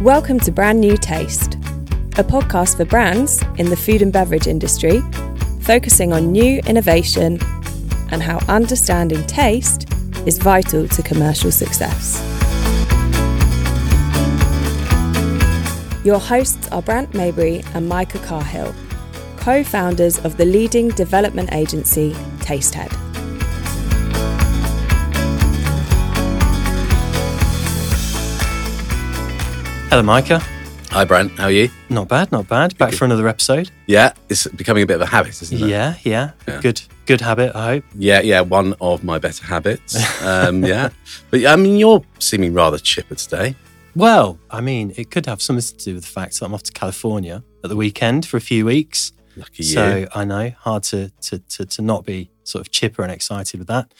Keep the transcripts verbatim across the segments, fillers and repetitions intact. Welcome to Brand New Taste, a podcast for brands in the food and beverage industry, focusing on new innovation and how understanding taste is vital to commercial success. Your hosts are Brant Mabry and Micah Carhill, co-founders of the leading development agency, Tastehead. Hello, Micah. Hi, Brant. How are you? Not bad, not bad. Back for another episode. Yeah, it's becoming a bit of a habit, isn't it? Yeah, yeah. yeah. Good good habit, I hope. Yeah, yeah, one of my better habits. Um, yeah. But, I mean, you're seeming rather chipper today. Well, I mean, it could have something to do with the fact that I'm off to California at the weekend for a few weeks. Lucky you. So, I know, hard to, to, to, to not be sort of chipper and excited with that.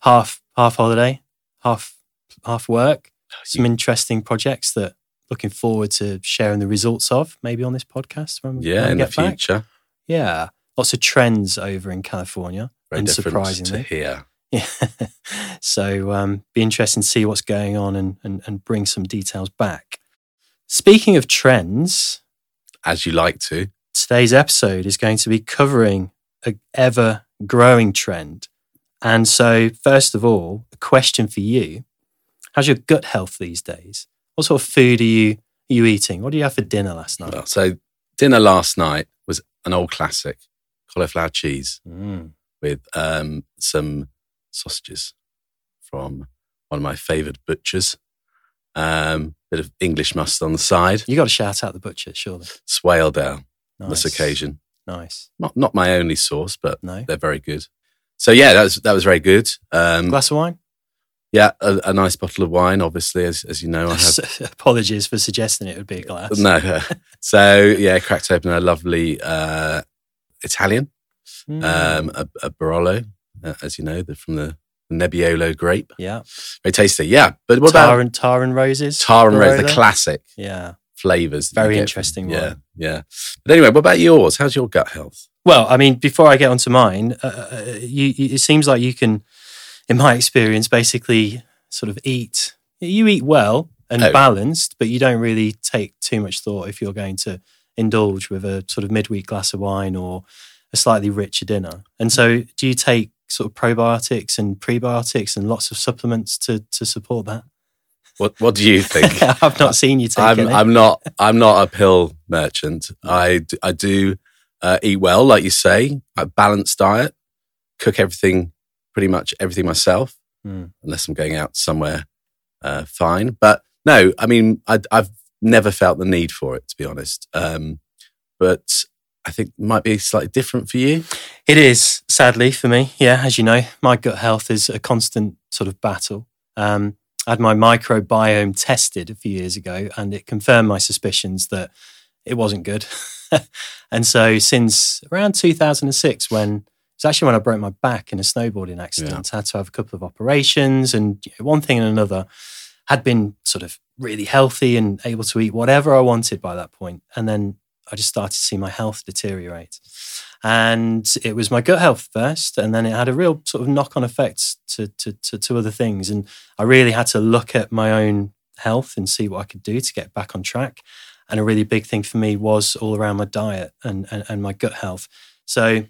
Half half holiday, half half work, some interesting projects that looking forward to sharing the results of, maybe on this podcast when we yeah, when we get back. Yeah, in the future. Yeah. Lots of trends over in California. Very different to here. Yeah. So um, be interesting to see what's going on and, and, and bring some details back. Speaking of trends. As you like to. Today's episode is going to be covering an ever-growing trend. And so, first of all, a question for you. How's your gut health these days? What sort of food are you are you eating? What did you have for dinner last night? Well, so dinner last night was an old classic, cauliflower cheese mm. with um, some sausages from one of my favoured butchers. Um, bit of English mustard on the side. You got to shout out the butcher, surely. Swaledale nice. On this occasion. Nice. Not not my only sauce, but no. They're very good. So yeah, that was that was very good. Um, glass of wine. Yeah, a, a nice bottle of wine, obviously, as as you know. I have. Apologies for suggesting it would be a glass. No. So, yeah, cracked open a lovely uh, Italian, mm. um, a, a Barolo, uh, as you know, the, from the Nebbiolo grape. Yeah. Very tasty, yeah. But what tar about... And, tar and roses. Tar and roses, the classic yeah. flavours. Very interesting one. Yeah, yeah. But anyway, what about yours? How's your gut health? Well, I mean, before I get onto mine, uh, you, you, it seems like you can... In my experience, basically sort of eat, you eat well and oh. balanced, but you don't really take too much thought if you're going to indulge with a sort of midweek glass of wine or a slightly richer dinner. And so do you take sort of probiotics and prebiotics and lots of supplements to to support that? What What do you think? I've not seen you take I'm, any. I'm not, I'm not a pill merchant. I, I do uh, eat well, like you say, a balanced diet, cook everything pretty much everything myself, mm. unless I'm going out somewhere uh, fine. But no, I mean, I, I've never felt the need for it, to be honest. Um, but I think it might be slightly different for you. It is, sadly, for me. Yeah, as you know, my gut health is a constant sort of battle. Um, I had my microbiome tested a few years ago, and it confirmed my suspicions that it wasn't good. And so since around two thousand six, when... It's actually when I broke my back in a snowboarding accident. Yeah. I had to have a couple of operations and one thing and another. Had been sort of really healthy and able to eat whatever I wanted by that point. And then I just started to see my health deteriorate. And it was my gut health first. And then it had a real sort of knock-on effect to, to, to, to other things. And I really had to look at my own health and see what I could do to get back on track. And a really big thing for me was all around my diet and, and, and my gut health. So...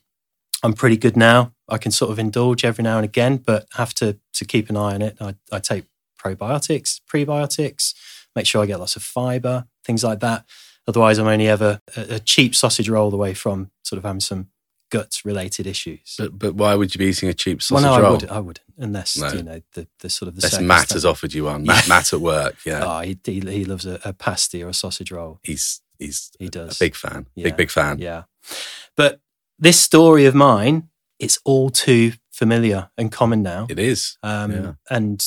I'm pretty good now. I can sort of indulge every now and again, but have to to keep an eye on it. I, I take probiotics, prebiotics, make sure I get lots of fibre, things like that. Otherwise, I'm only ever a, a cheap sausage roll away from sort of having some gut-related issues. But but why would you be eating a cheap sausage well, no, roll? I would, I wouldn't, unless no. you know the, the sort of the. Unless Matt has offered you one. Matt, Matt at work, yeah. Oh, he he, he loves a, a pasty or a sausage roll. He's he's he does. A big fan, yeah. big big fan. Yeah, but. This story of mine, it's all too familiar and common now. It is. Um, yeah. And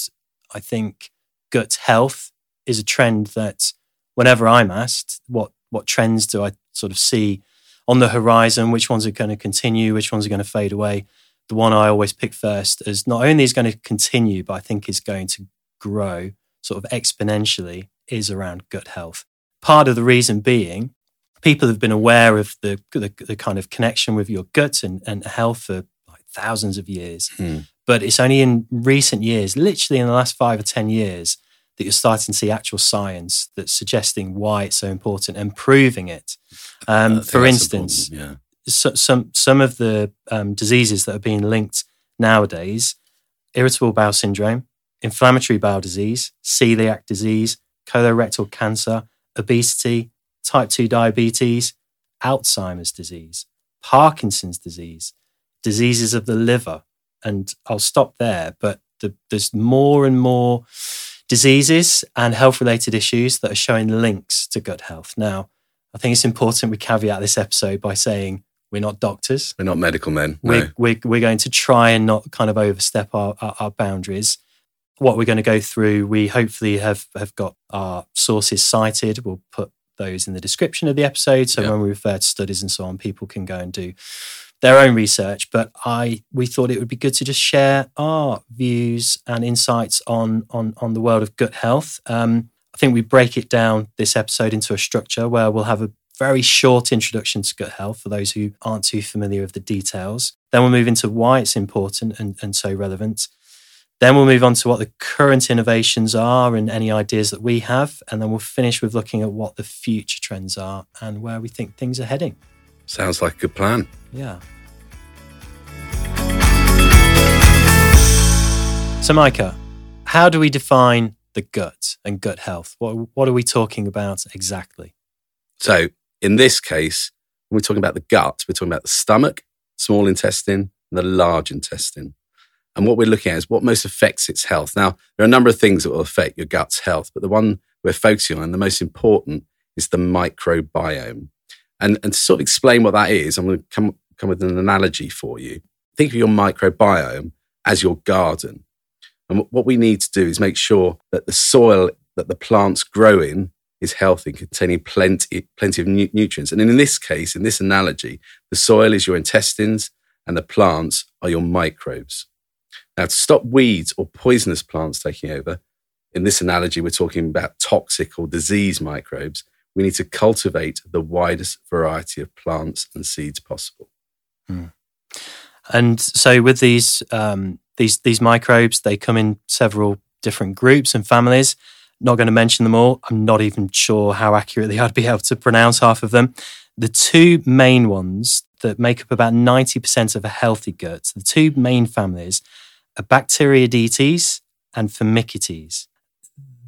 I think gut health is a trend that whenever I'm asked, what what trends do I sort of see on the horizon, which ones are going to continue, which ones are going to fade away, the one I always pick first is not only is going to continue, but I think is going to grow sort of exponentially is around gut health. Part of the reason being... People have been aware of the, the the kind of connection with your gut and, and health for like thousands of years. Mm. But it's only in recent years, literally in the last five or ten years, that you're starting to see actual science that's suggesting why it's so important and proving it. Um, for instance, yeah. so, some some of the um, diseases that are being linked nowadays: irritable bowel syndrome, inflammatory bowel disease, celiac disease, colorectal cancer, obesity, type two diabetes, Alzheimer's disease, Parkinson's disease, diseases of the liver. And I'll stop there, but the, there's more and more diseases and health-related issues that are showing links to gut health. Now, I think it's important we caveat this episode by saying we're not doctors. We're not medical men. No. We're, we're, we're going to try and not kind of overstep our, our, our boundaries. What we're going to go through, we hopefully have, have got our sources cited. We'll put those in the description of the episode. So yeah. when we refer to studies and so on, people can go and do their own research. But I, we thought it would be good to just share our views and insights on on, on the world of gut health. Um, I think we break it down this episode into a structure where we'll have a very short introduction to gut health for those who aren't too familiar with the details. Then we'll move into why it's important and, and so relevant. Then we'll move on to what the current innovations are and any ideas that we have. And then we'll finish with looking at what the future trends are and where we think things are heading. Sounds like a good plan. Yeah. So, Micah, how do we define the gut and gut health? What, what are we talking about exactly? So, in this case, when we're talking about the gut, we're talking about the stomach, small intestine, and the large intestine. And what we're looking at is what most affects its health. Now, there are a number of things that will affect your gut's health, but the one we're focusing on, and the most important, is the microbiome. And, and to sort of explain what that is, I'm going to come, come with an analogy for you. Think of your microbiome as your garden. And what we need to do is make sure that the soil that the plants grow in is healthy, containing plenty, plenty of nu- nutrients. And in this case, in this analogy, the soil is your intestines and the plants are your microbes. Now, to stop weeds or poisonous plants taking over, in this analogy, we're talking about toxic or disease microbes. We need to cultivate the widest variety of plants and seeds possible. Hmm. And so with these, um, these, these microbes, they come in several different groups and families. Not going to mention them all. I'm not even sure how accurately I'd be able to pronounce half of them. The two main ones that make up about ninety percent of a healthy gut, the two main families, Bacteroidetes and Firmicutes.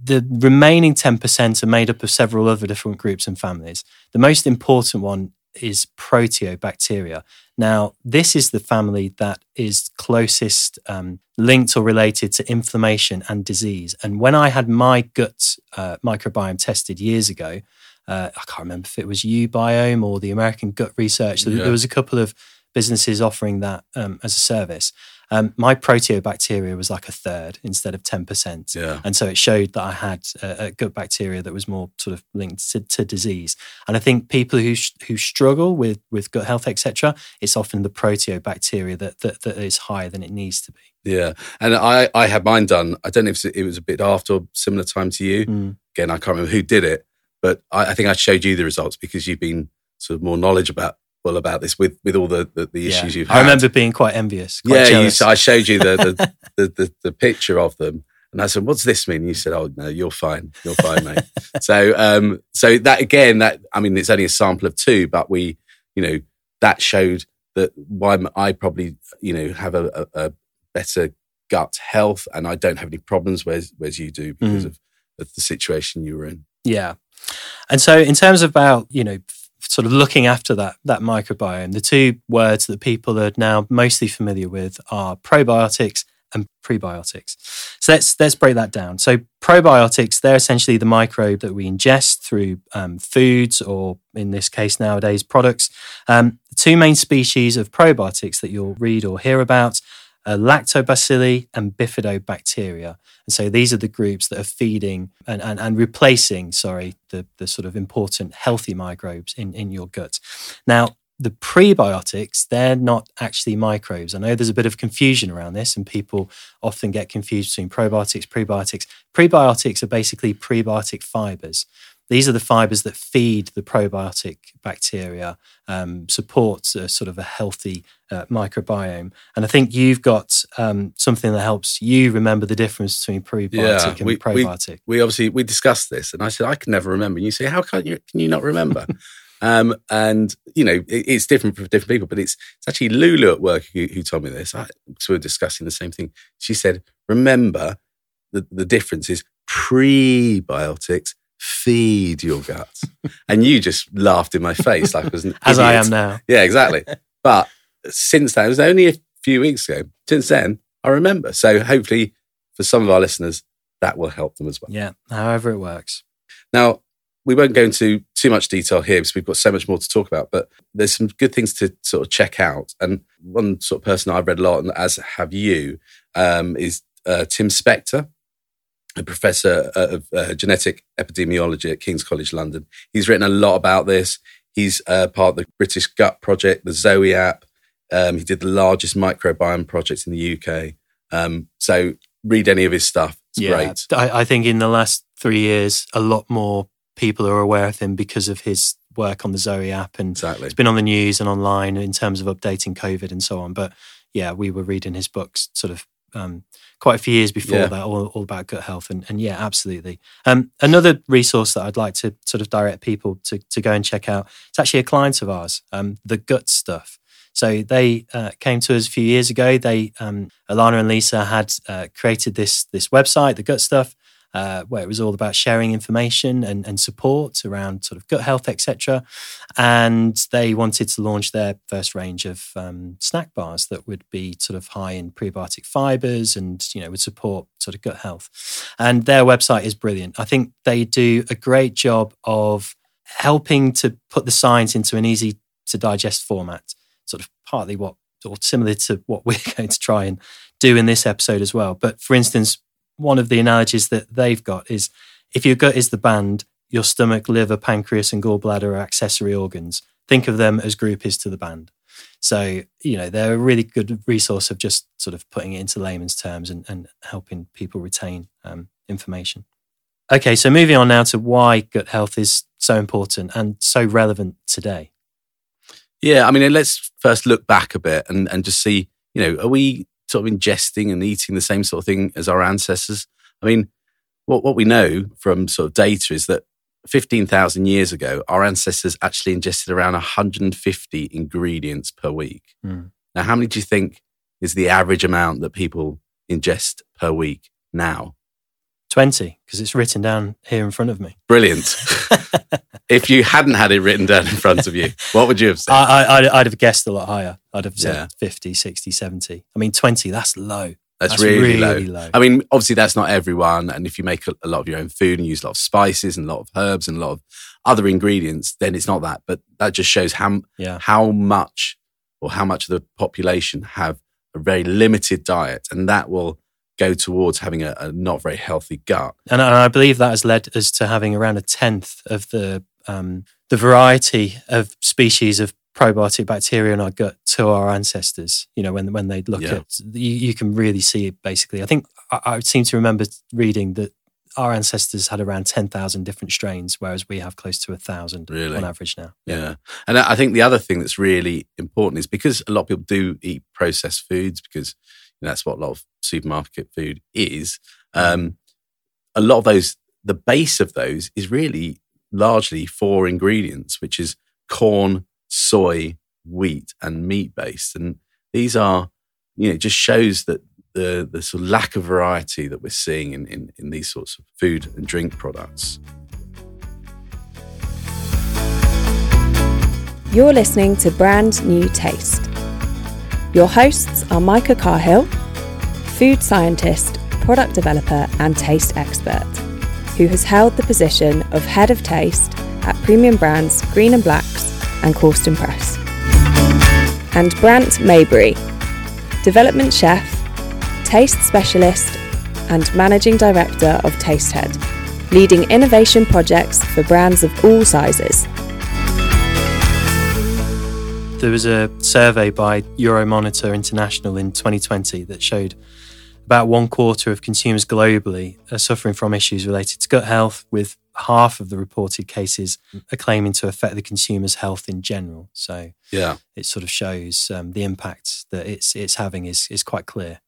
The remaining ten percent are made up of several other different groups and families. The most important one is Proteobacteria. Now, this is the family that is closest um, linked or related to inflammation and disease. And when I had my gut uh, microbiome tested years ago, uh, I can't remember if it was Ubiome or the American Gut Research. Yeah. There was a couple of businesses offering that um, as a service. Um, my proteobacteria was like a third instead of ten percent. Yeah. And so it showed that I had a, a gut bacteria that was more sort of linked to, to disease. And I think people who sh- who struggle with, with gut health, et cetera, it's often the proteobacteria that, that that is higher than it needs to be. Yeah. And I, I had mine done. I don't know if it was a bit after or similar time to you. Mm. Again, I can't remember who did it, but I, I think I showed you the results because you've been sort of more knowledgeable about Well, about this with, with all the, the, the issues yeah. you've had. I remember being quite envious. Quite yeah, jealous. You, I showed you the the, the, the the picture of them, and I said, "What's this mean?" And you said, "Oh no, you're fine, you're fine, mate." so, um, so that again, that I mean, it's only a sample of two, but we, you know, that showed that why I probably, you know, have a, a, a better gut health, and I don't have any problems, whereas whereas you do because mm. of, of the situation you were in. Yeah, and so in terms of about you know. sort of looking after that that microbiome, the two words that people are now mostly familiar with are probiotics and prebiotics. So let's let's break that down. So probiotics, they're essentially the microbe that we ingest through um, foods or, in this case nowadays, products. Um, the two main species of probiotics that you'll read or hear about are lactobacilli and bifidobacteria. And so these are the groups that are feeding and, and, and replacing, sorry, the, the sort of important healthy microbes in, in your gut. Now, the prebiotics, they're not actually microbes. I know there's a bit of confusion around this and people often get confused between probiotics, prebiotics. Prebiotics are basically prebiotic fibers. These are the fibres that feed the probiotic bacteria, um, support a sort of a healthy uh, microbiome. And I think you've got um, something that helps you remember the difference between prebiotic yeah, and we, probiotic. We, we obviously, we discussed this and I said, I can never remember. And you say, how can you, can you not remember? um, and, you know, it, it's different for different people, but it's, it's actually Lulu at work who, who told me this. I, so we were discussing the same thing. She said, remember the, the difference is prebiotics feed your guts. And you just laughed in my face like I was an idiot. As I am now. Yeah, exactly. But since then, it was only a few weeks ago. Since then, I remember. So hopefully for some of our listeners, that will help them as well. Yeah, however it works. Now, we won't go into too much detail here because we've got so much more to talk about, but there's some good things to sort of check out. And one sort of person I've read a lot, and as have you, um, is uh, Tim Spector, a professor of uh, genetic epidemiology at King's College London. He's written a lot about this. He's uh, part of the British Gut Project, the Zoe app. Um, he did the largest microbiome project in the U K. Um, so read any of his stuff. It's yeah, great. I, I think in the last three years, a lot more people are aware of him because of his work on the Zoe app. And exactly. It's been on the news and online in terms of updating COVID and so on. But yeah, we were reading his books sort of Um, quite a few years before yeah. that, all, all about gut health. And, and yeah, absolutely. Um, another resource that I'd like to sort of direct people to, to go and check out, it's actually a client of ours, um, The Gut Stuff. So they uh, came to us a few years ago. They, um, Alana and Lisa had uh, created this, this website, The Gut Stuff, uh, where it was all about sharing information and, and support around sort of gut health, et cetera. And they wanted to launch their first range of um, snack bars that would be sort of high in prebiotic fibers and, you know, would support sort of gut health. And their website is brilliant. I think they do a great job of helping to put the science into an easy to digest format, sort of partly what, or similar to what we're going to try and do in this episode as well. But for instance, one of the analogies that they've got is if your gut is the band, your stomach, liver, pancreas, and gallbladder are accessory organs. Think of them as group is to the band. So, you know, they're a really good resource of just sort of putting it into layman's terms and, and helping people retain um, information. Okay, so moving on now to why gut health is so important and so relevant today. Yeah, I mean, let's first look back a bit and, and just see, you know, are we sort of ingesting and eating the same sort of thing as our ancestors? I mean, what what we know from sort of data is that fifteen thousand years ago, our ancestors actually ingested around one hundred fifty ingredients per week. Mm. Now, how many do you think is the average amount that people ingest per week now? twenty, because it's written down here in front of me. Brilliant. If you hadn't had it written down in front of you, what would you have said? I, I, I'd, I'd have guessed a lot higher. I'd have said yeah. fifty, sixty, seventy. I mean, twenty, that's low. That's, that's really, really low. low. I mean, obviously that's not everyone. And if you make a, a lot of your own food and use a lot of spices and a lot of herbs and a lot of other ingredients, then it's not that. But that just shows how, yeah. how much or how much of the population have a very limited diet. And that will go towards having a, a not very healthy gut. And I believe that has led us to having around a tenth of the um, the variety of species of probiotic bacteria in our gut to our ancestors. You know, when when they look yeah. at, you, you can really see it basically. I think I, I seem to remember reading that our ancestors had around ten thousand different strains, whereas we have close to one thousand really? On average now. Yeah. yeah. And I think the other thing that's really important is because a lot of people do eat processed foods because that's what a lot of supermarket food is. Um, a lot of those, the base of those is really largely four ingredients, which is corn, soy, wheat, and meat-based. And these are, you know, it just shows that the, the sort of lack of variety that we're seeing in, in, in these sorts of food and drink products. You're listening to Brand New Taste. Your hosts are Micah Carhill, food scientist, product developer and taste expert, who has held the position of Head of Taste at premium brands Green and Blacks and Corsten Press, and Brant Mabry, development chef, taste specialist and managing director of Tastehead, leading innovation projects for brands of all sizes. There was a survey by Euromonitor International in twenty twenty that showed about one quarter of consumers globally are suffering from issues related to gut health, with half of the reported cases are claiming to affect the consumer's health in general. So yeah, it sort of shows um, the impact that it's it's having is is quite clear.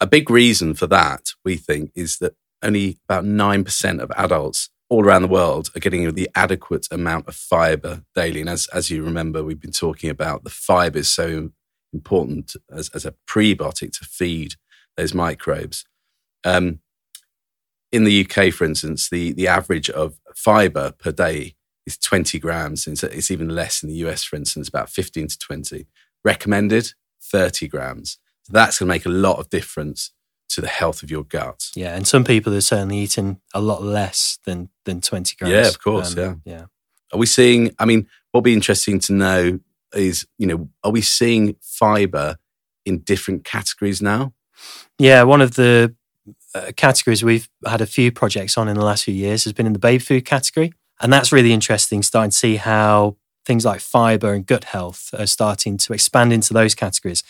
A big reason for that, we think, is that only about nine percent of adults all around the world are getting the adequate amount of fibre daily. And as as you remember, we've been talking about the fibre is so important as, as a prebiotic to feed those microbes. Um, in the U K, for instance, the, the average of fibre per day is twenty grams. And so it's even less in the U S, for instance, about fifteen to twenty. Recommended, thirty grams. So that's going to make a lot of difference to the health of your gut. Yeah, and some people are certainly eating a lot less than than twenty grams. Yeah, of course, um, yeah. yeah. Are we seeing, I mean, what would be interesting to know is, you know, are we seeing fibre in different categories now? Yeah, one of the uh, categories we've had a few projects on in the last few years has been in the baby food category. And that's really interesting, starting to see how things like fibre and gut health are starting to expand into those categories.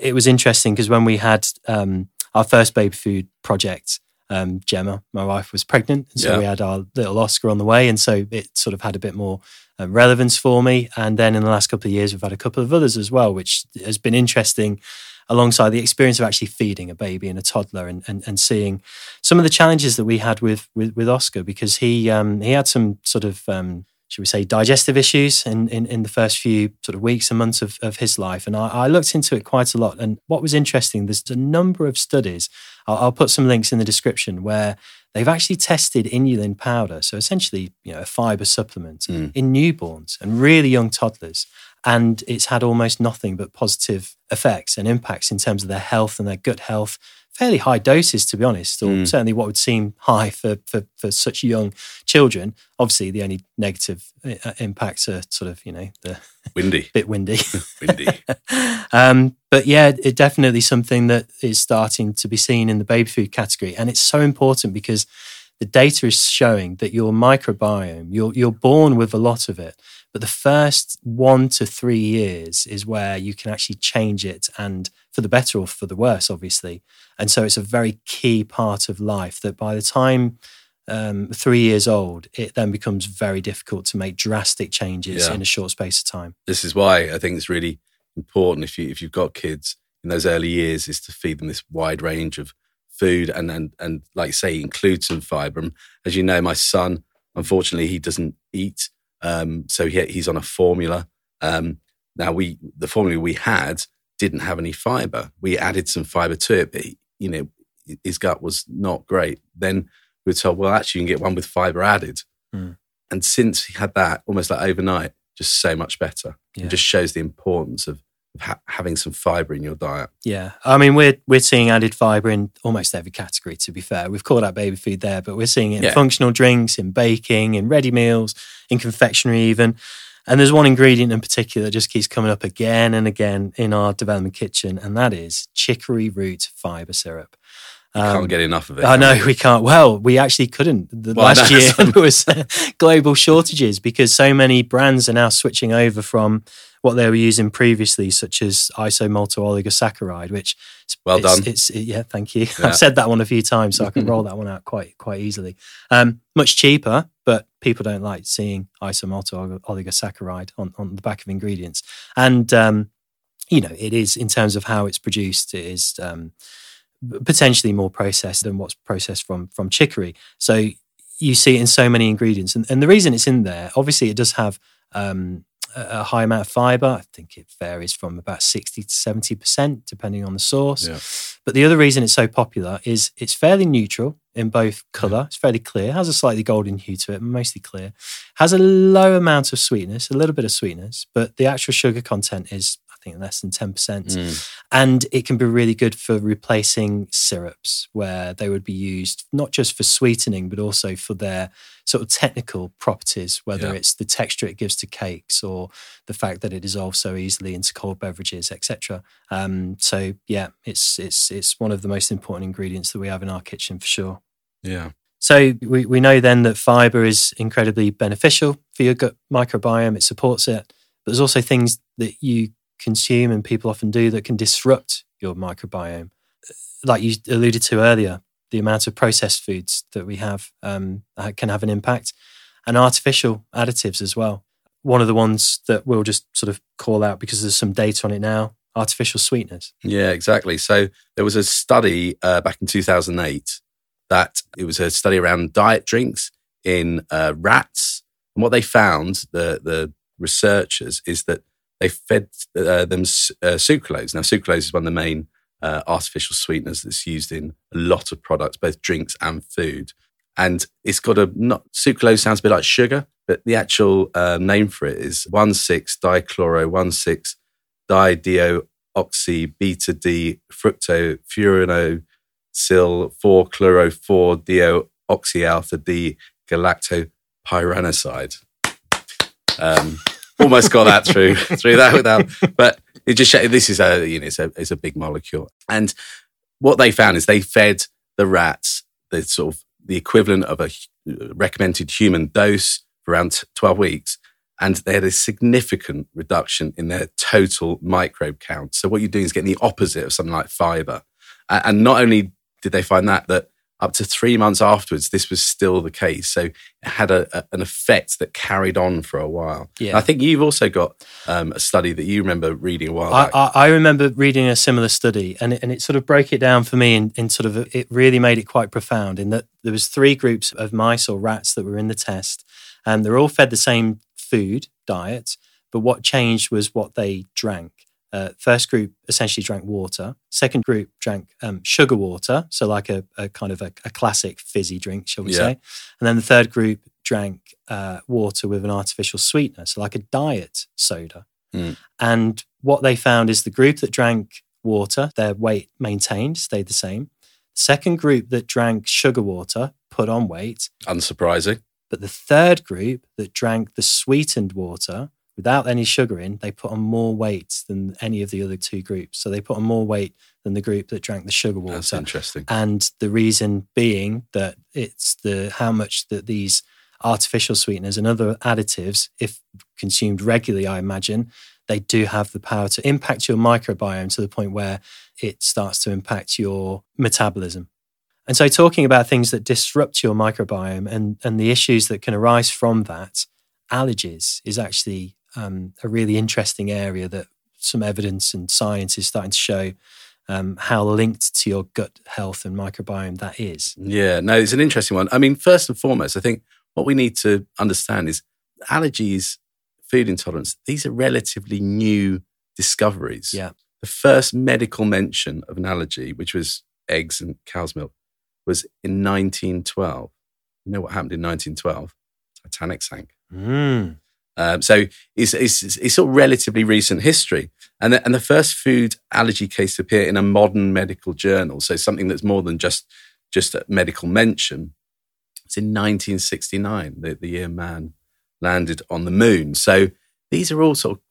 It was interesting because when we had um, our first baby food project, um, Gemma, my wife, was pregnant. And so yeah. we had our little Oscar on the way. And so it sort of had a bit more um, relevance for me. And then in the last couple of years, we've had a couple of others as well, which has been interesting alongside the experience of actually feeding a baby and a toddler and and, and seeing some of the challenges that we had with with, with Oscar, because he um, he had some sort of... Um, should we say, digestive issues in, in, in the first few sort of weeks and months of, of his life. And I, I looked into it quite a lot. And what was interesting, there's a number of studies, I'll, I'll put some links in the description, where they've actually tested inulin powder, so essentially, you know, a fibre supplement mm. in newborns and really young toddlers. And it's had almost nothing but positive effects and impacts in terms of their health and their gut health. Fairly high doses, to be honest, or mm. certainly what would seem high for, for, for such young children. Obviously, the only negative impacts are sort of, you know, the windy, bit windy, windy. um, but yeah, it definitely something that is starting to be seen in the baby food category, and it's so important because the data is showing that your microbiome, you're you're born with a lot of it, but the first one to three years is where you can actually change it, and for the better or for the worse, obviously. And so it's a very key part of life that by the time um, three years old, it then becomes very difficult to make drastic changes yeah. in a short space of time. This is why I think it's really important if you if you've got kids in those early years is to feed them this wide range of food and and and like say include some fibre. And as you know, my son, unfortunately, he doesn't eat, um, so he he's on a formula. Um, now we the formula we had didn't have any fibre. We added some fibre to it, but he, you know, his gut was not great. Then we were told, well, actually, you can get one with fibre added. Mm. And since he had that, almost like overnight, just so much better. Yeah. It just shows the importance of ha- having some fibre in your diet. Yeah. I mean, we're we're seeing added fibre in almost every category, to be fair. We've called out baby food there, but we're seeing it in yeah. functional drinks, in baking, in ready meals, in confectionery even. And there's one ingredient in particular that just keeps coming up again and again in our development kitchen, and that is chicory root fibre syrup. Um, can't get enough of it. I know, we? we can't. Well, we actually couldn't. The well, last year there was global shortages because so many brands are now switching over from what they were using previously, such as isomalt-oligosaccharide, which... Well it's, done. It's, yeah, thank you. Yeah. I've said that one a few times, so I can roll that one out quite quite easily. Um, much cheaper, but people don't like seeing isomalt-oligosaccharide on, on the back of ingredients. And, um, you know, it is, in terms of how it's produced, it is um, potentially more processed than what's processed from, from chicory. So you see it in so many ingredients. And, and the reason it's in there, obviously it does have... Um, a high amount of fibre. I think it varies from about sixty to seventy percent, depending on the source. Yeah. But the other reason it's so popular is it's fairly neutral in both colour. Yeah. It's fairly clear. Has a slightly golden hue to it, mostly clear. Has a low amount of sweetness, a little bit of sweetness, but the actual sugar content is, I think, less than ten percent. Mm. And it can be really good for replacing syrups where they would be used not just for sweetening, but also for their sort of technical properties, whether yeah. it's the texture it gives to cakes or the fact that it dissolves so easily into cold beverages, et cetera. Um, so yeah, it's it's it's one of the most important ingredients that we have in our kitchen for sure. Yeah. So we we know then that fibre is incredibly beneficial for your gut microbiome. It supports it, but there's also things that you consume and people often do that can disrupt your microbiome, like you alluded to earlier. the amount of processed foods that we have um, can have an impact, and artificial additives as well. One of the ones that we'll just sort of call out because there's some data on it now, artificial sweeteners. Yeah, exactly. So there was a study uh, back in two thousand eight that it was a study around diet drinks in uh, rats. And what they found, the the researchers, is that they fed uh, them uh, sucralose. Now, sucralose is one of the main uh, artificial sweeteners that's used in a lot of products, both drinks and food. And it's got a, not sucralose sounds a bit like sugar, but the actual uh, name for it is one six dichloropyranose, galactopyranoside. Um, almost got that through through that without, but it just showed, this is a you know it's a it's a big molecule. And what they found is they fed the rats the sort of the equivalent of a recommended human dose for around twelve weeks, and they had a significant reduction in their total microbe count. So what you're doing is getting the opposite of something like fibre. And not only did they find that, that up to three months afterwards, this was still the case. So it had a, a, an effect that carried on for a while. Yeah. I think you've also got um, a study that you remember reading a while I, back. I, I remember reading a similar study, and it, and it sort of broke it down for me in, in sort of, a, it really made it quite profound in that there was three groups of mice or rats that were in the test, and they're all fed the same food, diet, but what changed was what they drank. Uh, first group essentially drank water. Second group drank um, sugar water, so like a, a kind of a, a classic fizzy drink, shall we yeah. say. And then the third group drank uh, water with an artificial sweetener, so like a diet soda. Mm. And what they found is the group that drank water, their weight maintained, stayed the same. Second group that drank sugar water put on weight. Unsurprising. But the third group that drank the sweetened water without any sugar in, they put on more weight than any of the other two groups. So they put on more weight than the group that drank the sugar water. That's interesting. And the reason being that it's the how much that these artificial sweeteners and other additives, if consumed regularly, I imagine, they do have the power to impact your microbiome to the point where it starts to impact your metabolism. And so talking about things that disrupt your microbiome and, and the issues that can arise from that, allergies is actually um, a really interesting area that some evidence and science is starting to show um, how linked to your gut health and microbiome that is. Yeah, no, it's an interesting one. I mean, first and foremost, I think what we need to understand is allergies, food intolerance, these are relatively new discoveries. Yeah. The first medical mention of an allergy, which was eggs and cow's milk, was in nineteen twelve. You know what happened in nineteen twelve? Titanic sank. Mm. Um, so it's, it's it's all relatively recent history. And the, and the first food allergy case to appear in a modern medical journal, so something that's more than just, just a medical mention, it's in nineteen sixty-nine, the, the year man landed on the moon. So these are all sort of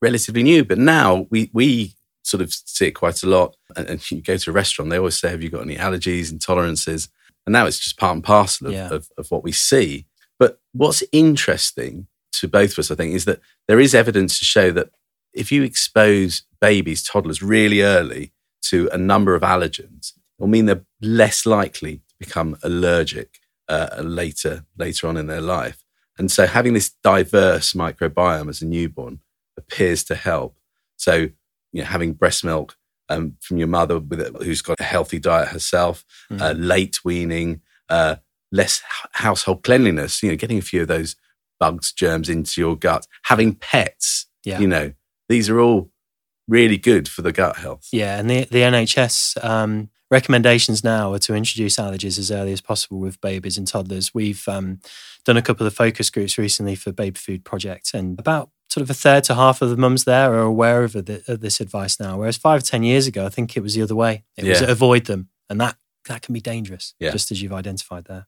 relatively new, but now we we sort of see it quite a lot. And, and you go to a restaurant, they always say, have you got any allergies, intolerances? And now it's just part and parcel of, yeah. of, of what we see. But what's interesting to both of us, I think, is that there is evidence to show that if you expose babies, toddlers, really early to a number of allergens, it'll mean they're less likely to become allergic uh, later later on in their life. And so having this diverse microbiome as a newborn appears to help. So you know, having breast milk um, from your mother with a, who's got a healthy diet herself, mm. uh, late weaning, uh, less household cleanliness, you know, getting a few of those bugs, germs into your gut, having pets, yeah. you know, these are all really good for the gut health. Yeah, and the, the N H S um, recommendations now are to introduce allergies as early as possible with babies and toddlers. We've um, done a couple of focus groups recently for Baby Food Project, and about sort of a third to half of the mums there are aware of, the, of this advice now, whereas five or ten years ago, I think it was the other way. It yeah. was avoid them, and that, that can be dangerous, yeah. just as you've identified there.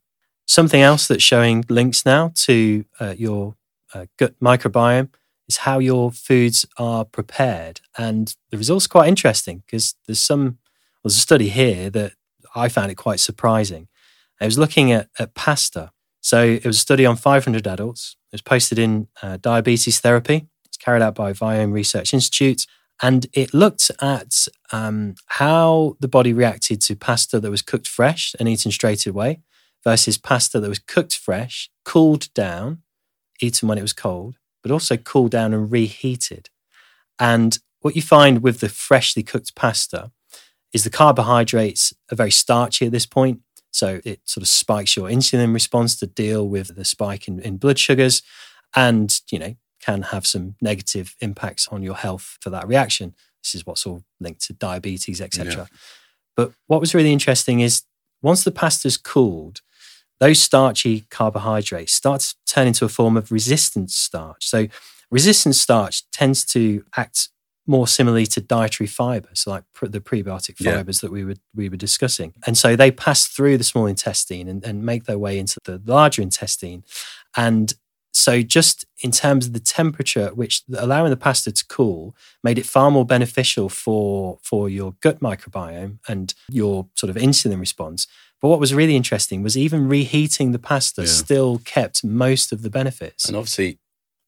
Something else that's showing links now to uh, your uh, gut microbiome is how your foods are prepared. And the results are quite interesting because there's some, well, there's a study here that I found it quite surprising. I was looking at, at pasta. So it was a study on five hundred adults. It was posted in uh, Diabetes Therapy. It's carried out by Viome Research Institute. And it looked at um, how the body reacted to pasta that was cooked fresh and eaten straight away versus pasta that was cooked fresh, cooled down, eaten when it was cold, but also cooled down and reheated. And what you find with the freshly cooked pasta is the carbohydrates are very starchy at this point. So it sort of spikes your insulin response to deal with the spike in, in blood sugars and, you know, can have some negative impacts on your health for that reaction. This is what's all linked to diabetes, et cetera. Yeah. But what was really interesting is once the pasta's cooled, those starchy carbohydrates start to turn into a form of resistant starch. So resistant starch tends to act more similarly to dietary fibre, so like pr- the prebiotic fibres yeah. that we were we were discussing. And so they pass through the small intestine and, and make their way into the larger intestine. And so just in terms of the temperature, which allowing the pasta to cool made it far more beneficial for, for your gut microbiome and your sort of insulin response. But what was really interesting was even reheating the pasta yeah. still kept most of the benefits. And obviously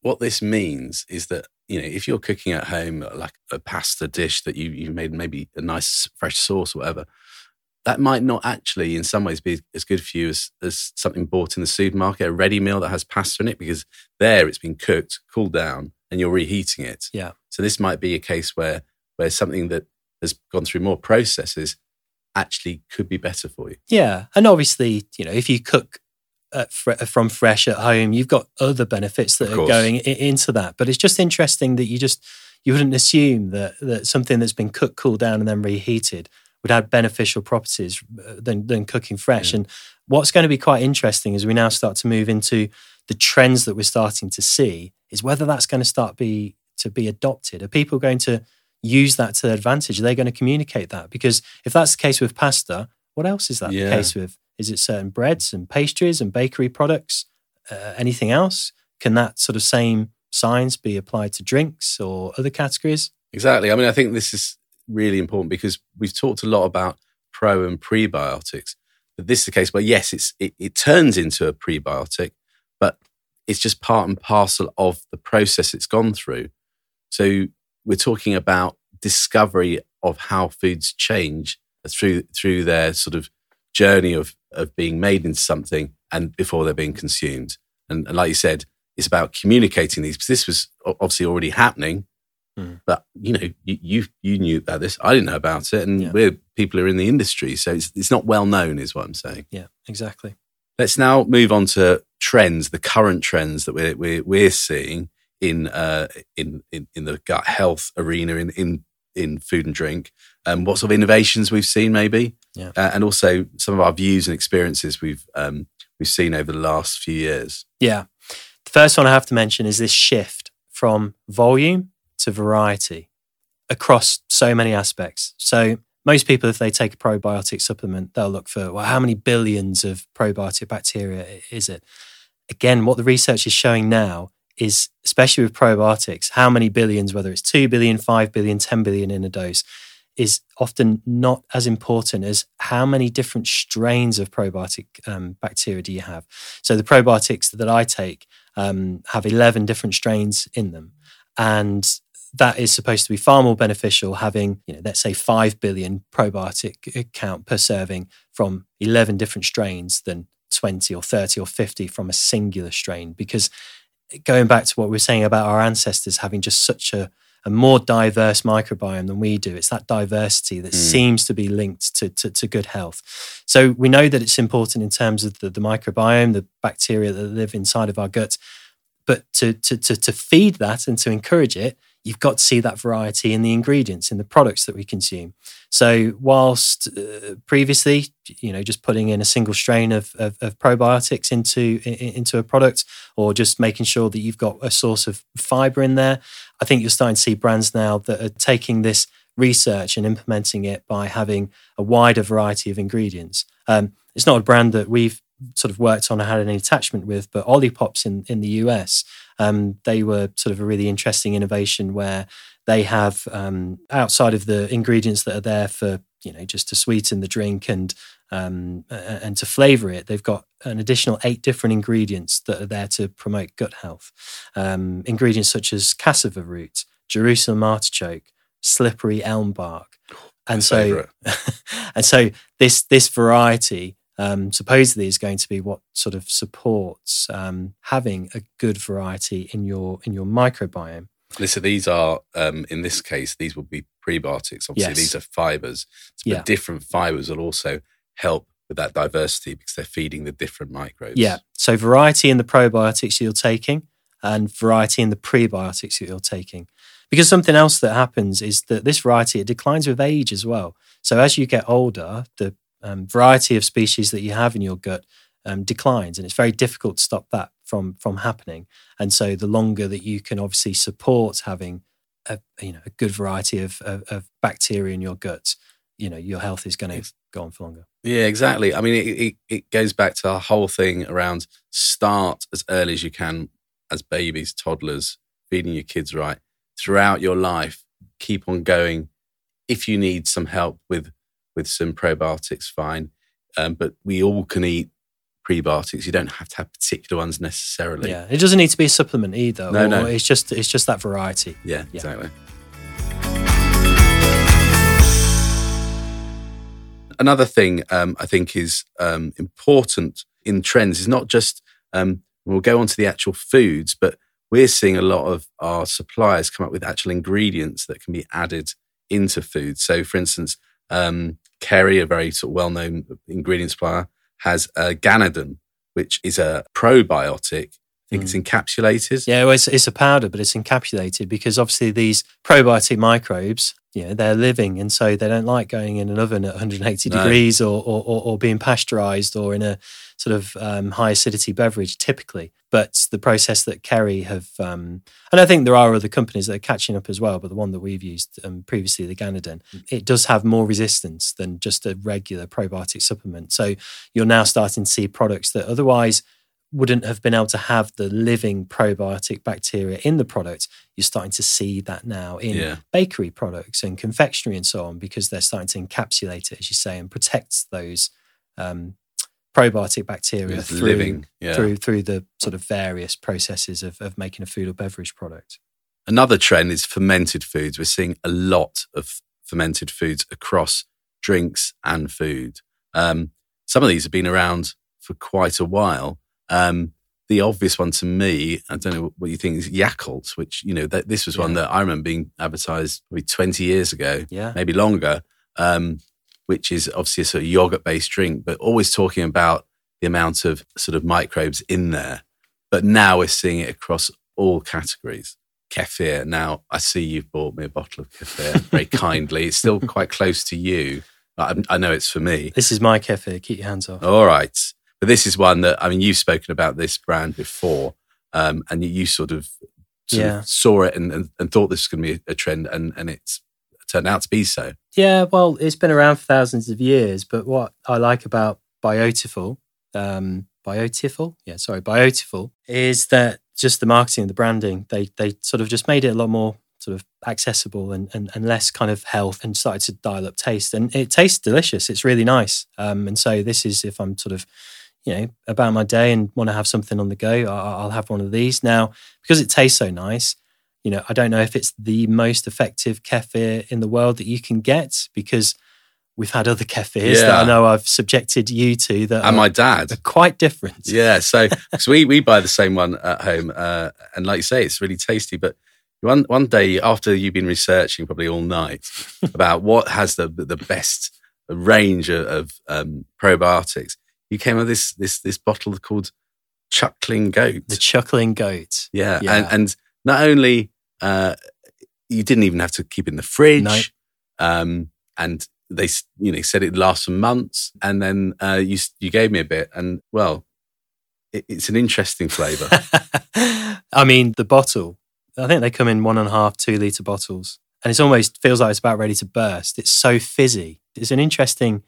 what this means is that, you know, if you're cooking at home like a pasta dish that you, you made maybe a nice fresh sauce or whatever, that might not actually in some ways be as good for you as, as something bought in the supermarket, a ready meal that has pasta in it, because there it's been cooked, cooled down, and you're reheating it. Yeah. So this might be a case where where something that has gone through more processes actually could be better for you. Yeah. And obviously, you know, if you cook At, from fresh at home, you've got other benefits that are going into that. But it's just interesting that you just you wouldn't assume that that something that's been cooked, cooled down, and then reheated would have beneficial properties than than cooking fresh. Yeah. And what's going to be quite interesting as we now start to move into the trends that we're starting to see is whether that's going to start be to be adopted. Are people going to use that to their advantage? Are they going to communicate that? Because if that's the case with pasta, what else is that yeah. the case with? Is it certain breads and pastries and bakery products? Uh, anything else? Can that sort of same science be applied to drinks or other categories? Exactly. I mean, I think this is really important because we've talked a lot about pro and prebiotics. But this is the case where, yes, it's, it, it turns into a prebiotic, but it's just part and parcel of the process it's gone through. So we're talking about discovery of how foods change through through their sort of journey of of being made into something and before they're being consumed. And, and like you said, it's about communicating these, because this was obviously already happening, mm. but you know, you, you you knew about this, I didn't know about it, and yeah. we're people who are in the industry, so it's, it's not well known is what I'm saying. Yeah, exactly. Let's now move on to trends, the current trends that we're we're, we're seeing in, uh, in in in the gut health arena, in in in food and drink, and um, what sort of innovations we've seen maybe, yeah. uh, and also some of our views and experiences we've um, we've seen over the last few years. Yeah. The first one I have to mention is this shift from volume to variety across so many aspects. So most people, if they take a probiotic supplement, they'll look for, well, how many billions of probiotic bacteria is it? Again, what the research is showing now is, especially with probiotics, how many billions, whether it's two billion, five billion, ten billion in a dose, is often not as important as how many different strains of probiotic um, bacteria do you have. So the probiotics that I take um, have eleven different strains in them. And that is supposed to be far more beneficial having, you know, let's say five billion probiotic count per serving from eleven different strains than twenty or thirty or fifty from a singular strain. Because going back to what we were saying about our ancestors having just such a, a more diverse microbiome than we do, it's that diversity that mm. seems to be linked to, to, to good health. So we know that it's important in terms of the, the microbiome, the bacteria that live inside of our gut, but to, to, to, to feed that and to encourage it, you've got to see that variety in the ingredients, in the products that we consume. So whilst uh, previously, you know, just putting in a single strain of, of, of probiotics into, in, into a product, or just making sure that you've got a source of fibre in there, I think you're starting to see brands now that are taking this research and implementing it by having a wider variety of ingredients. Um, it's not a brand that we've sort of worked on or had any attachment with, but Olipops in, in the U S, um, they were sort of a really interesting innovation where they have, um, outside of the ingredients that are there for, you know, just to sweeten the drink and um, and to flavour it, they've got an additional eight different ingredients that are there to promote gut health. Um, ingredients such as cassava root, Jerusalem artichoke, slippery elm bark. And so, and so this this variety um, supposedly is going to be what sort of supports um, having a good variety in your in your microbiome. Lisa, these are um, in this case these will be prebiotics. Obviously, yes. These are fibres, but yeah. different fibres will also help with that diversity because they're feeding the different microbes. Yeah. So variety in the probiotics you're taking, and variety in the prebiotics that you're taking. Because something else that happens is that this variety, it declines with age as well. So as you get older, the um, variety of species that you have in your gut um, declines, and it's very difficult to stop that from from happening. And so the longer that you can obviously support having a, you know, a good variety of, of, of bacteria in your gut, you know, your health is going to go on for longer. Yeah, exactly. I mean, it, it, it goes back to our whole thing around start as early as you can, as babies, toddlers, feeding your kids right. Throughout your life, keep on going. If you need some help with with some probiotics, fine. Um, but we all can eat prebiotics. You don't have to have particular ones necessarily. Yeah, it doesn't need to be a supplement either. No, or, no. Or it's just it's just that variety. Yeah, yeah, exactly. Another thing um, I think is um, important in trends is not just, um, we'll go on to the actual foods, but we're seeing a lot of our suppliers come up with actual ingredients that can be added into food. So, for instance, um, Kerry, a very sort of well-known ingredient supplier, has uh, Ganeden, which is a probiotic. I think mm. it's encapsulated. Yeah, well, it's, it's a powder, but it's encapsulated because obviously these probiotic microbes, you know, they're living, and so they don't like going in an oven at one hundred eighty no. degrees or, or, or, or being pasteurised or in a sort of um, high acidity beverage typically. But the process that Kerry have, um, and I think there are other companies that are catching up as well, but the one that we've used um, previously, the Ganeden, it does have more resistance than just a regular probiotic supplement. So you're now starting to see products that otherwise wouldn't have been able to have the living probiotic bacteria in the product. You're starting to see that now in yeah. bakery products and confectionery and so on, because they're starting to encapsulate it, as you say, and protect those um, probiotic bacteria it's through living. Yeah. through through the sort of various processes of, of making a food or beverage product. Another trend is fermented foods. We're seeing a lot of fermented foods across drinks and food. Um, some of these have been around for quite a while. Um, the obvious one to me, I don't know what you think, is Yakult, which, you know, th- this was yeah. one that I remember being advertised maybe twenty years ago, yeah. maybe longer, um, which is obviously a sort of yogurt-based drink, but always talking about the amount of sort of microbes in there. But now we're seeing it across all categories. Kefir. Now, I see you've bought me a bottle of kefir very kindly. It's still quite close to you, but I, I know it's for me. This is my kefir. Keep your hands off. All right. But this is one that, I mean, you've spoken about this brand before, um, and you, you sort of, sort yeah. of saw it and, and, and thought this was going to be a trend, and, and it's turned out to be so. Yeah, well, it's been around for thousands of years, but what I like about Biotiful, um, Biotiful? Yeah, sorry, Biotiful, is that just the marketing and the branding, they they sort of just made it a lot more sort of accessible and, and, and less kind of health, and started to dial up taste. And it tastes delicious. It's really nice. Um, and so this is, if I'm sort of, you know, about my day and want to have something on the go, I'll have one of these. Now, because it tastes so nice, you know, I don't know if it's the most effective kefir in the world that you can get, because we've had other kefirs yeah. that I know I've subjected you to that and are, my dad. Are quite different. Yeah, so cause we, we buy the same one at home. Uh, and like you say, it's really tasty. But one one day, after you've been researching probably all night about what has the, the best range of, of um, probiotics, you came with this this this bottle called Chuckling Goat. The Chuckling Goat. Yeah, yeah. And, and not only uh, you didn't even have to keep it in the fridge, no. um, and they you know said it lasts for months, and then uh, you you gave me a bit, and well, it, it's an interesting flavour. I mean, the bottle. I think they come in one and a half, two litre bottles, and it's almost feels like it's about ready to burst. It's so fizzy. It's an interesting.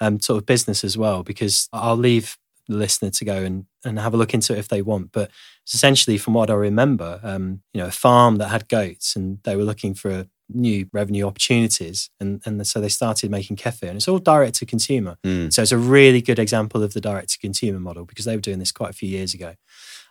Um, sort of business as well, because I'll leave the listener to go and, and have a look into it if they want. But it's essentially, from what I remember, um, you know, a farm that had goats, and they were looking for new revenue opportunities, and and so they started making kefir, and it's all direct to consumer. Mm. So it's a really good example of the direct to consumer model, because they were doing this quite a few years ago.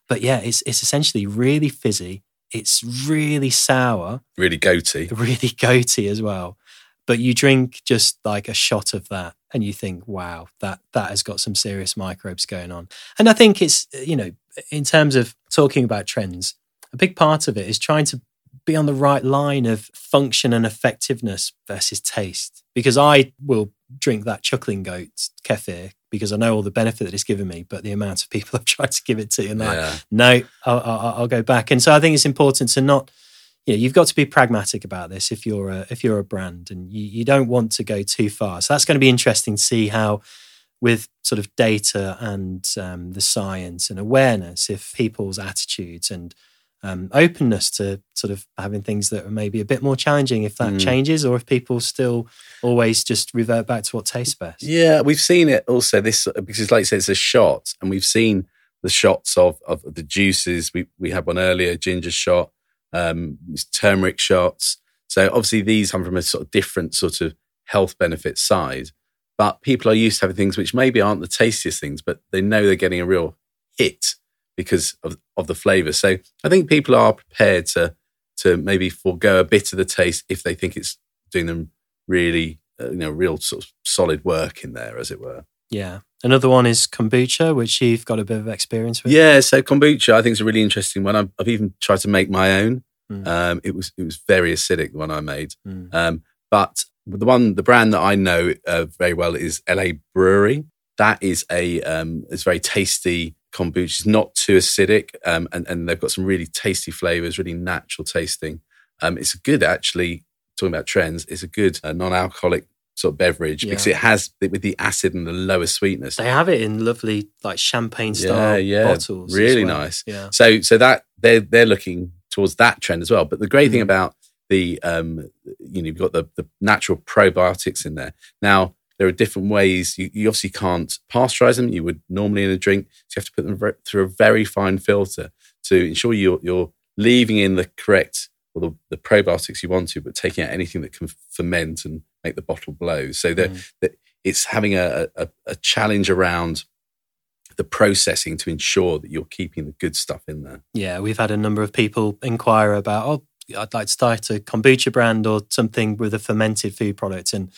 But yeah, it's it's essentially really fizzy. It's really sour. Really goaty. Really goaty as well. But you drink just like a shot of that and you think, wow, that, that has got some serious microbes going on. And I think it's, you know, in terms of talking about trends, a big part of it is trying to be on the right line of function and effectiveness versus taste. Because I will drink that Chuckling Goat Kefir because I know all the benefit that it's given me, but the amount of people I've tried to give it to, and like, yeah. no, I'll, I'll, I'll go back. And so I think it's important to not, you know, you've got to be pragmatic about this if you're a, if you're a brand, and you, you don't want to go too far. So that's going to be interesting to see how, with sort of data and um, the science and awareness, if people's attitudes and Um, openness to sort of having things that are maybe a bit more challenging, if that mm. changes, or if people still always just revert back to what tastes best. Yeah, we've seen it also, this, because like you say, it's a shot, and we've seen the shots of, of the juices. We we had one earlier, ginger shot, um, turmeric shots. So obviously these come from a sort of different sort of health benefit side, but people are used to having things which maybe aren't the tastiest things, but they know they're getting a real hit because of, of the flavour. So I think people are prepared to to maybe forego a bit of the taste if they think it's doing them really, uh, you know, real sort of solid work in there, as it were. Yeah. Another one is kombucha, which you've got a bit of experience with. Yeah, so kombucha I think is a really interesting one. I've, I've even tried to make my own. Mm. Um, it was it was very acidic, the one I made. Mm. Um, but the one, the brand that I know uh, very well is L A Brewery. That is a um, it's very tasty kombucha. It's not too acidic, um, and, and they've got some really tasty flavours, really natural tasting. Um, it's a good, actually, talking about trends, it's a good uh, non-alcoholic sort of beverage yeah. because it has, with the acid and the lower sweetness. They have it in lovely, like, champagne-style yeah, yeah. bottles. Really well. Nice. Yeah. So so that they're, they're looking towards that trend as well. But the great mm. thing about the, um, you know, you've got the, the natural probiotics in there. Now, there are different ways. You, you obviously can't pasteurize them. You would normally in a drink. So you have to put them through a very fine filter to ensure you're, you're leaving in the correct, or the, the probiotics you want to, but taking out anything that can ferment and make the bottle blow. So that mm. it's having a, a, a challenge around the processing to ensure that you're keeping the good stuff in there. Yeah, we've had a number of people inquire about, oh, I'd like to start a kombucha brand or something with a fermented food product, and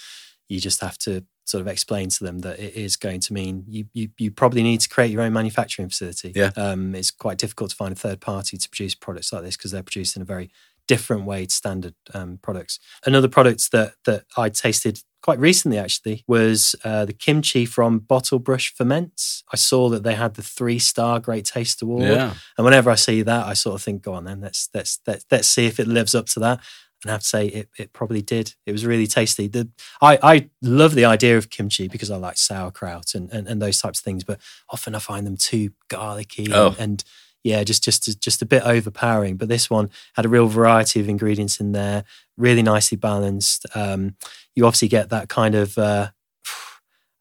you just have to sort of explain to them that it is going to mean you you, you probably need to create your own manufacturing facility. Yeah. Um, it's quite difficult to find a third party to produce products like this because they're produced in a very different way to standard um, products. Another product that that I tasted quite recently actually was uh, the kimchi from Bottle Brush Ferments. I saw that they had the three-star Great Taste Award. Yeah. And whenever I see that, I sort of think, go on then, let's let's let's, let's see if it lives up to that. And I have to say, it it probably did. It was really tasty. The, I, I love the idea of kimchi because I like sauerkraut and, and, and those types of things, but often I find them too garlicky oh. and, and yeah, just just just a bit overpowering. But this one had a real variety of ingredients in there, really nicely balanced. Um, you obviously get that kind of, uh,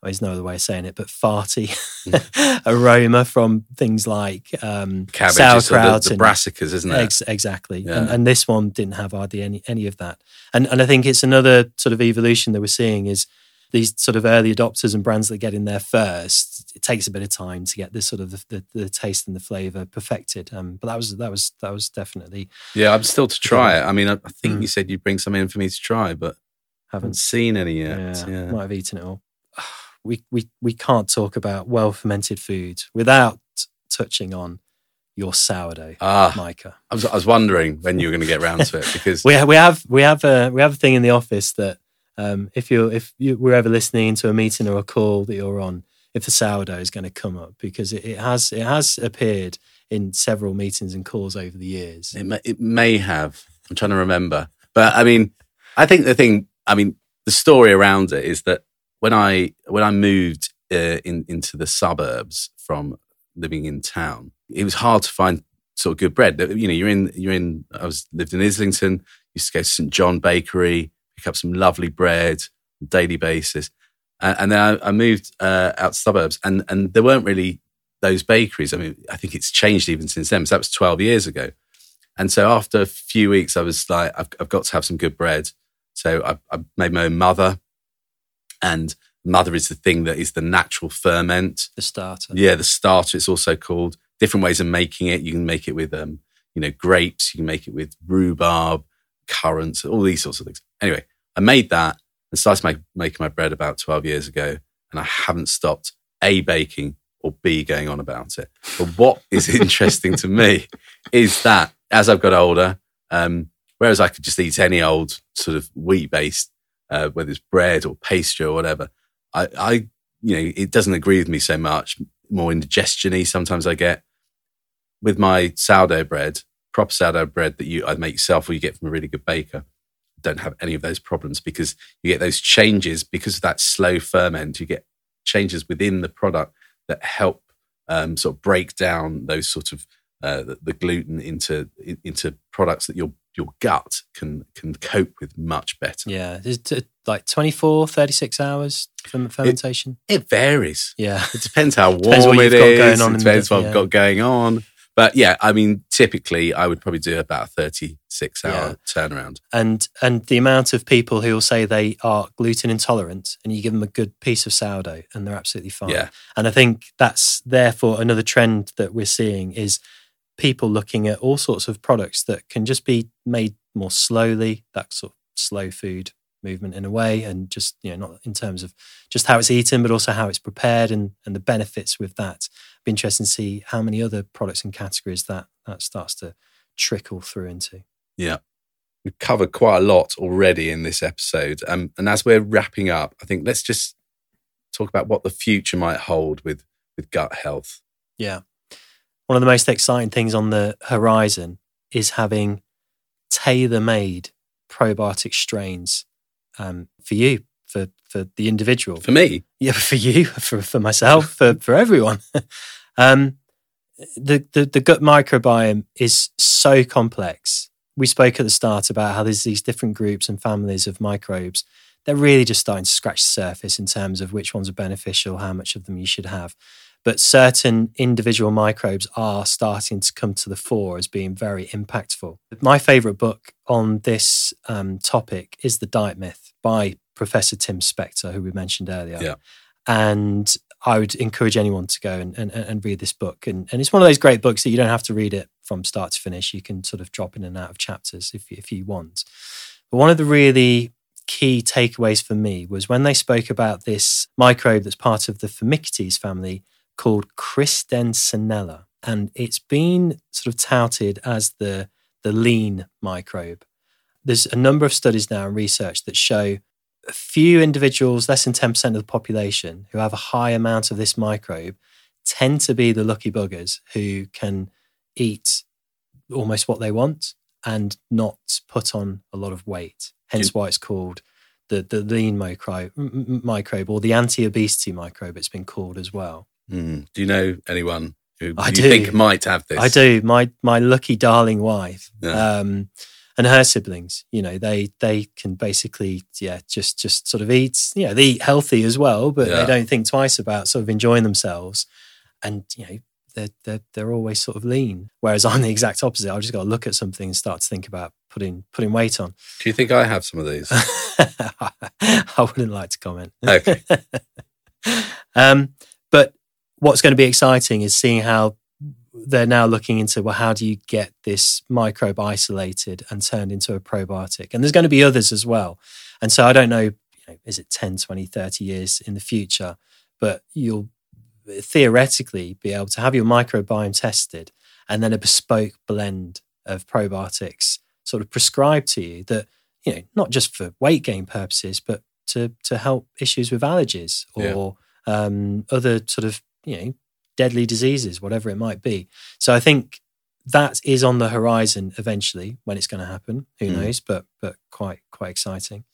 well, there's no other way of saying it, but farty aroma from things like um, cabbage, sauerkraut. The, the brassicas, isn't it? Ex- exactly. Yeah. And, and this one didn't have hardly any, any of that. And, and I think it's another sort of evolution that we're seeing is these sort of early adopters and brands that get in there first. It takes a bit of time to get this sort of the, the, the taste and the flavour perfected. Um, but that was that was that was definitely. Yeah, I'm still to try it. I mean, I, I think mm. you said you'd bring some in for me to try, but haven't seen any yet. Yeah, yeah. Might have eaten it all. We we we can't talk about well fermented food without touching on your sourdough, ah, Micah. I was, I was wondering when you were going to get round to it because we we have we have a we have a thing in the office that. Um, if you're if you were ever listening into a meeting or a call that you're on, if the sourdough is going to come up, because it, it has it has appeared in several meetings and calls over the years. It may, it may have. I'm trying to remember, but I mean, I think the thing. I mean, the story around it is that when I when I moved uh, in into the suburbs from living in town, it was hard to find sort of good bread. You know, you're in you're in. I was lived in Islington. Used to go to Saint John Bakery. Pick up some lovely bread on a daily basis. Uh, and then I, I moved uh, out to suburbs and, and there weren't really those bakeries. I mean, I think it's changed even since then. So that was twelve years ago. And so after a few weeks, I was like, I've, I've got to have some good bread. So I, I made my own mother. And mother is the thing that is the natural ferment. The starter. Yeah, the starter, it's also called. Different ways of making it. You can make it with um, you know, grapes. You can make it with rhubarb, currants, all these sorts of things. Anyway, I made that and started make, making my bread about twelve years ago, and I haven't stopped A, baking, or B, going on about it. But what is interesting to me is that as I've got older, um, whereas I could just eat any old sort of wheat-based, uh, whether it's bread or pastry or whatever, I, I, you know, it doesn't agree with me so much. More indigestion-y sometimes I get. With my sourdough bread, proper sourdough bread that you I make yourself or you get from a really good baker, I don't have any of those problems because you get those changes because of that slow ferment. You get changes within the product that help um, sort of break down those sort of uh, the, the gluten into into products that your your gut can can cope with much better. Yeah, like twenty-four, thirty-six hours from fermentation. It, it varies. Yeah, it depends how warm depends what it you've is. Got going on it depends the, what yeah. I've got going on. But yeah, I mean, typically I would probably do about a thirty-six hour yeah. turnaround. And and the amount of people who will say they are gluten intolerant and you give them a good piece of sourdough and they're absolutely fine. Yeah. And I think that's therefore another trend that we're seeing is people looking at all sorts of products that can just be made more slowly, that sort of slow food movement in a way, and just, you know, not in terms of just how it's eaten, but also how it's prepared and, and the benefits with that. Be interesting to see how many other products and categories that that starts to trickle through into. Yeah. We've covered quite a lot already in this episode. Um, and as we're wrapping up, I think let's just talk about what the future might hold with, with gut health. Yeah. One of the most exciting things on the horizon is having tailor-made probiotic strains um, for you, for for the individual. For me? Yeah, for you, for for myself, for, for everyone. um, the, the, the gut microbiome is so complex. We spoke at the start about how there's these different groups and families of microbes. They're really just starting to scratch the surface in terms of which ones are beneficial, how much of them you should have. But certain individual microbes are starting to come to the fore as being very impactful. My favourite book on this um, topic is The Diet Myth by Professor Tim Spector, who we mentioned earlier. Yeah. And I would encourage anyone to go and, and, and read this book. And, and it's one of those great books that you don't have to read it from start to finish. You can sort of drop in and out of chapters if, if you want. But one of the really key takeaways for me was when they spoke about this microbe that's part of the Firmicutes family, called Cristensenella, and it's been sort of touted as the, the lean microbe. There's a number of studies now and research that show a few individuals, less than ten percent of the population, who have a high amount of this microbe tend to be the lucky buggers who can eat almost what they want and not put on a lot of weight, hence why it's called the, the lean microbe, microbe or the anti-obesity microbe it's been called as well. Mm. Do you know anyone who I you do. think might have this? I do. My my lucky darling wife yeah. um, and her siblings. You know, they they can basically yeah just just sort of eat. You know, they eat healthy as well, but yeah. they don't think twice about sort of enjoying themselves. And you know, they're they're they're always sort of lean. Whereas I'm the exact opposite. I've just got to look at something and start to think about putting putting weight on. Do you think I have some of these? I wouldn't like to comment. Okay. um, but. What's going to be exciting is seeing how they're now looking into, well, how do you get this microbe isolated and turned into a probiotic? And there's going to be others as well. And so I don't know, you know, is it ten, twenty, thirty years in the future, but you'll theoretically be able to have your microbiome tested and then a bespoke blend of probiotics sort of prescribed to you that, you know, not just for weight gain purposes, but to, to help issues with allergies or yeah. um, other sort of, you know, deadly diseases, whatever it might be. So I think that is on the horizon eventually. When it's going to happen, who mm. knows, but but quite, quite exciting.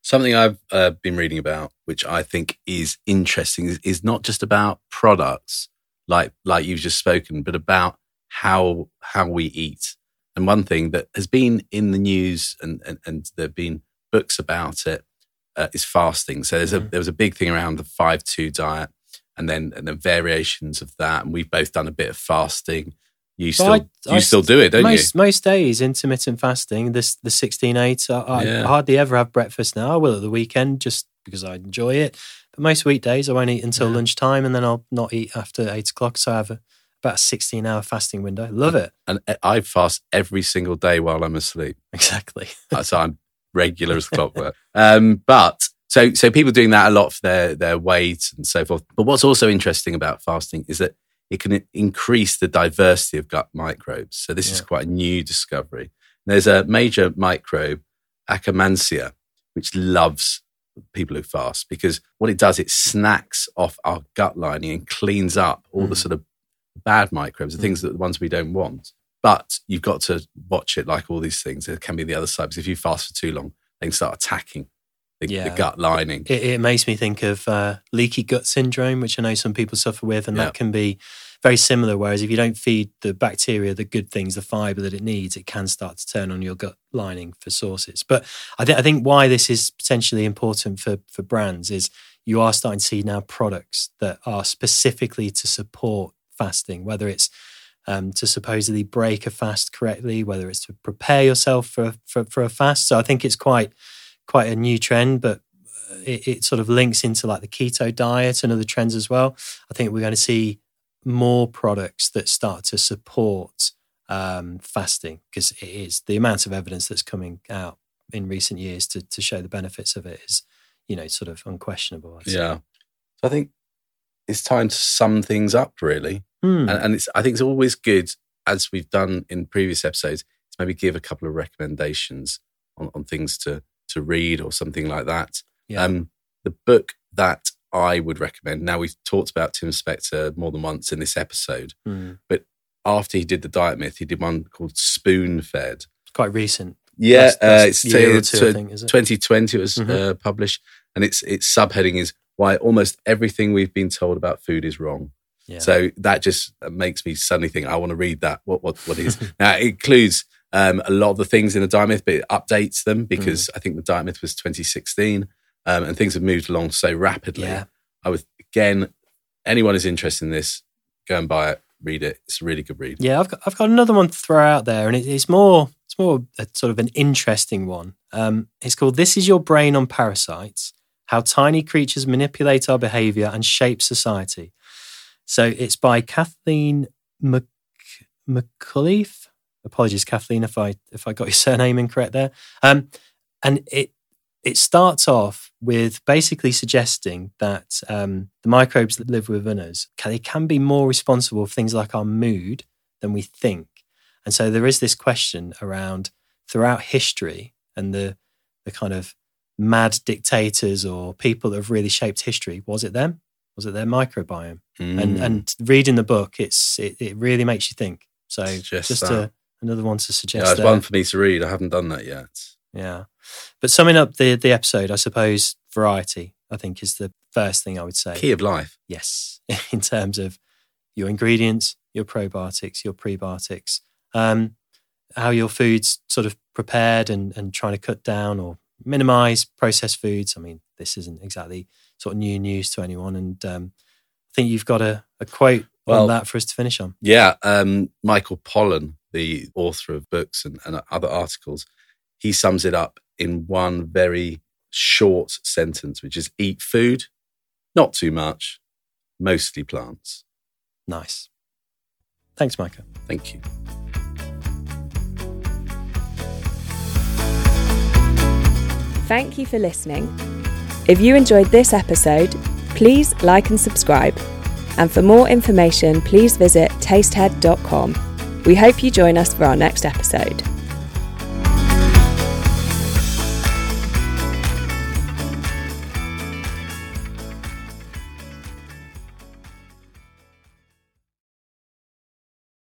Something I've uh, been reading about, which I think is interesting, is, is not just about products like like you've just spoken, but about how how we eat. And one thing that has been in the news and, and, and there have been books about it uh, is fasting. So there's mm. a, there was a big thing around the five two diet. And then and then variations of that. And we've both done a bit of fasting. You still I, you I, still do it, don't most, you? Most days, intermittent fasting, this the sixteen eight. I, I, yeah. I hardly ever have breakfast now. I will at the weekend just because I enjoy it. But most weekdays, I won't eat until yeah. lunchtime and then I'll not eat after eight o'clock. So I have a about a sixteen hour fasting window. Love it. And I fast every single day while I'm asleep. Exactly. So I'm regular as clockwork. Um, but so so people doing that a lot for their, their weight and so forth. But what's also interesting about fasting is that it can increase the diversity of gut microbes. So this yeah. is quite a new discovery. There's a major microbe, Akkermansia, which loves people who fast because what it does, it snacks off our gut lining and cleans up all mm. the sort of bad microbes, the mm. things that the ones we don't want. But you've got to watch it, like all these things. It can be the other side, because if you fast for too long, they can start attacking the, yeah. the gut lining. It, it makes me think of uh, leaky gut syndrome, which I know some people suffer with, and yeah. that can be very similar. Whereas if you don't feed the bacteria the good things, the fibre that it needs, it can start to turn on your gut lining for sources. But I, th- I think why this is potentially important for, for brands is you are starting to see now products that are specifically to support fasting, whether it's Um, to supposedly break a fast correctly, whether it's to prepare yourself for a, for, for a fast. So I think it's quite quite a new trend, but it, it sort of links into like the keto diet and other trends as well. I think we're going to see more products that start to support um, fasting, because it is the amount of evidence that's coming out in recent years to to show the benefits of it is, you know, sort of unquestionable. I'd yeah, say. So I think it's time to sum things up, really. Mm. And, and it's, I think it's always good, as we've done in previous episodes, to maybe give a couple of recommendations on, on things to, to read or something like that. Yeah. Um, the book that I would recommend, now we've talked about Tim Spector more than once in this episode, mm. but after he did The Diet Myth, he did one called Spoon Fed. Quite recent. Yeah, last, last uh, it's year t- or two, t- I think, is it? twenty twenty it was mm-hmm. uh, published, and its its subheading is Why Almost Everything We've Been Told About Food Is Wrong. Yeah. So that just makes me suddenly think, I want to read that. What what what is now? It includes um, a lot of the things in the Diet Myth, but it updates them because mm. I think the Diet Myth was twenty sixteen, um, and things have moved along so rapidly. Yeah. I would again, anyone who's interested in this, go and buy it, read it. It's a really good read. Yeah, I've got I've got another one to throw out there, and it, it's more it's more a, sort of an interesting one. Um, it's called "This Is Your Brain on Parasites: How Tiny Creatures Manipulate Our Behaviour and Shape Society." So it's by Kathleen Mc, McCulleaf. Apologies, Kathleen, if I if I got your surname incorrect there. Um, and it it starts off with basically suggesting that um, the microbes that live within us, they can be more responsible for things like our mood than we think. And so there is this question around throughout history and the the kind of mad dictators or people that have really shaped history. Was it them? Was it their microbiome? Mm. And and reading the book, it's it, it really makes you think. So suggest just a, another one to suggest. Yeah, there's one for me to read. I haven't done that yet. Yeah. But summing up the, the episode, I suppose variety, I think, is the first thing I would say. Key of life. Yes. In terms of your ingredients, your probiotics, your prebiotics, um, how your food's sort of prepared and, and trying to cut down or minimise processed foods. I mean, this isn't exactly sort of new news to anyone, and um, I think you've got a, a quote well, on that for us to finish on. Yeah, um, Michael Pollan, the author of books and, and other articles, he sums it up in one very short sentence, which is eat food, not too much, mostly plants. Nice. Thanks, Micah. Thank you. Thank you for listening. If you enjoyed this episode, please like and subscribe. And for more information, please visit tastehead dot com. We hope you join us for our next episode.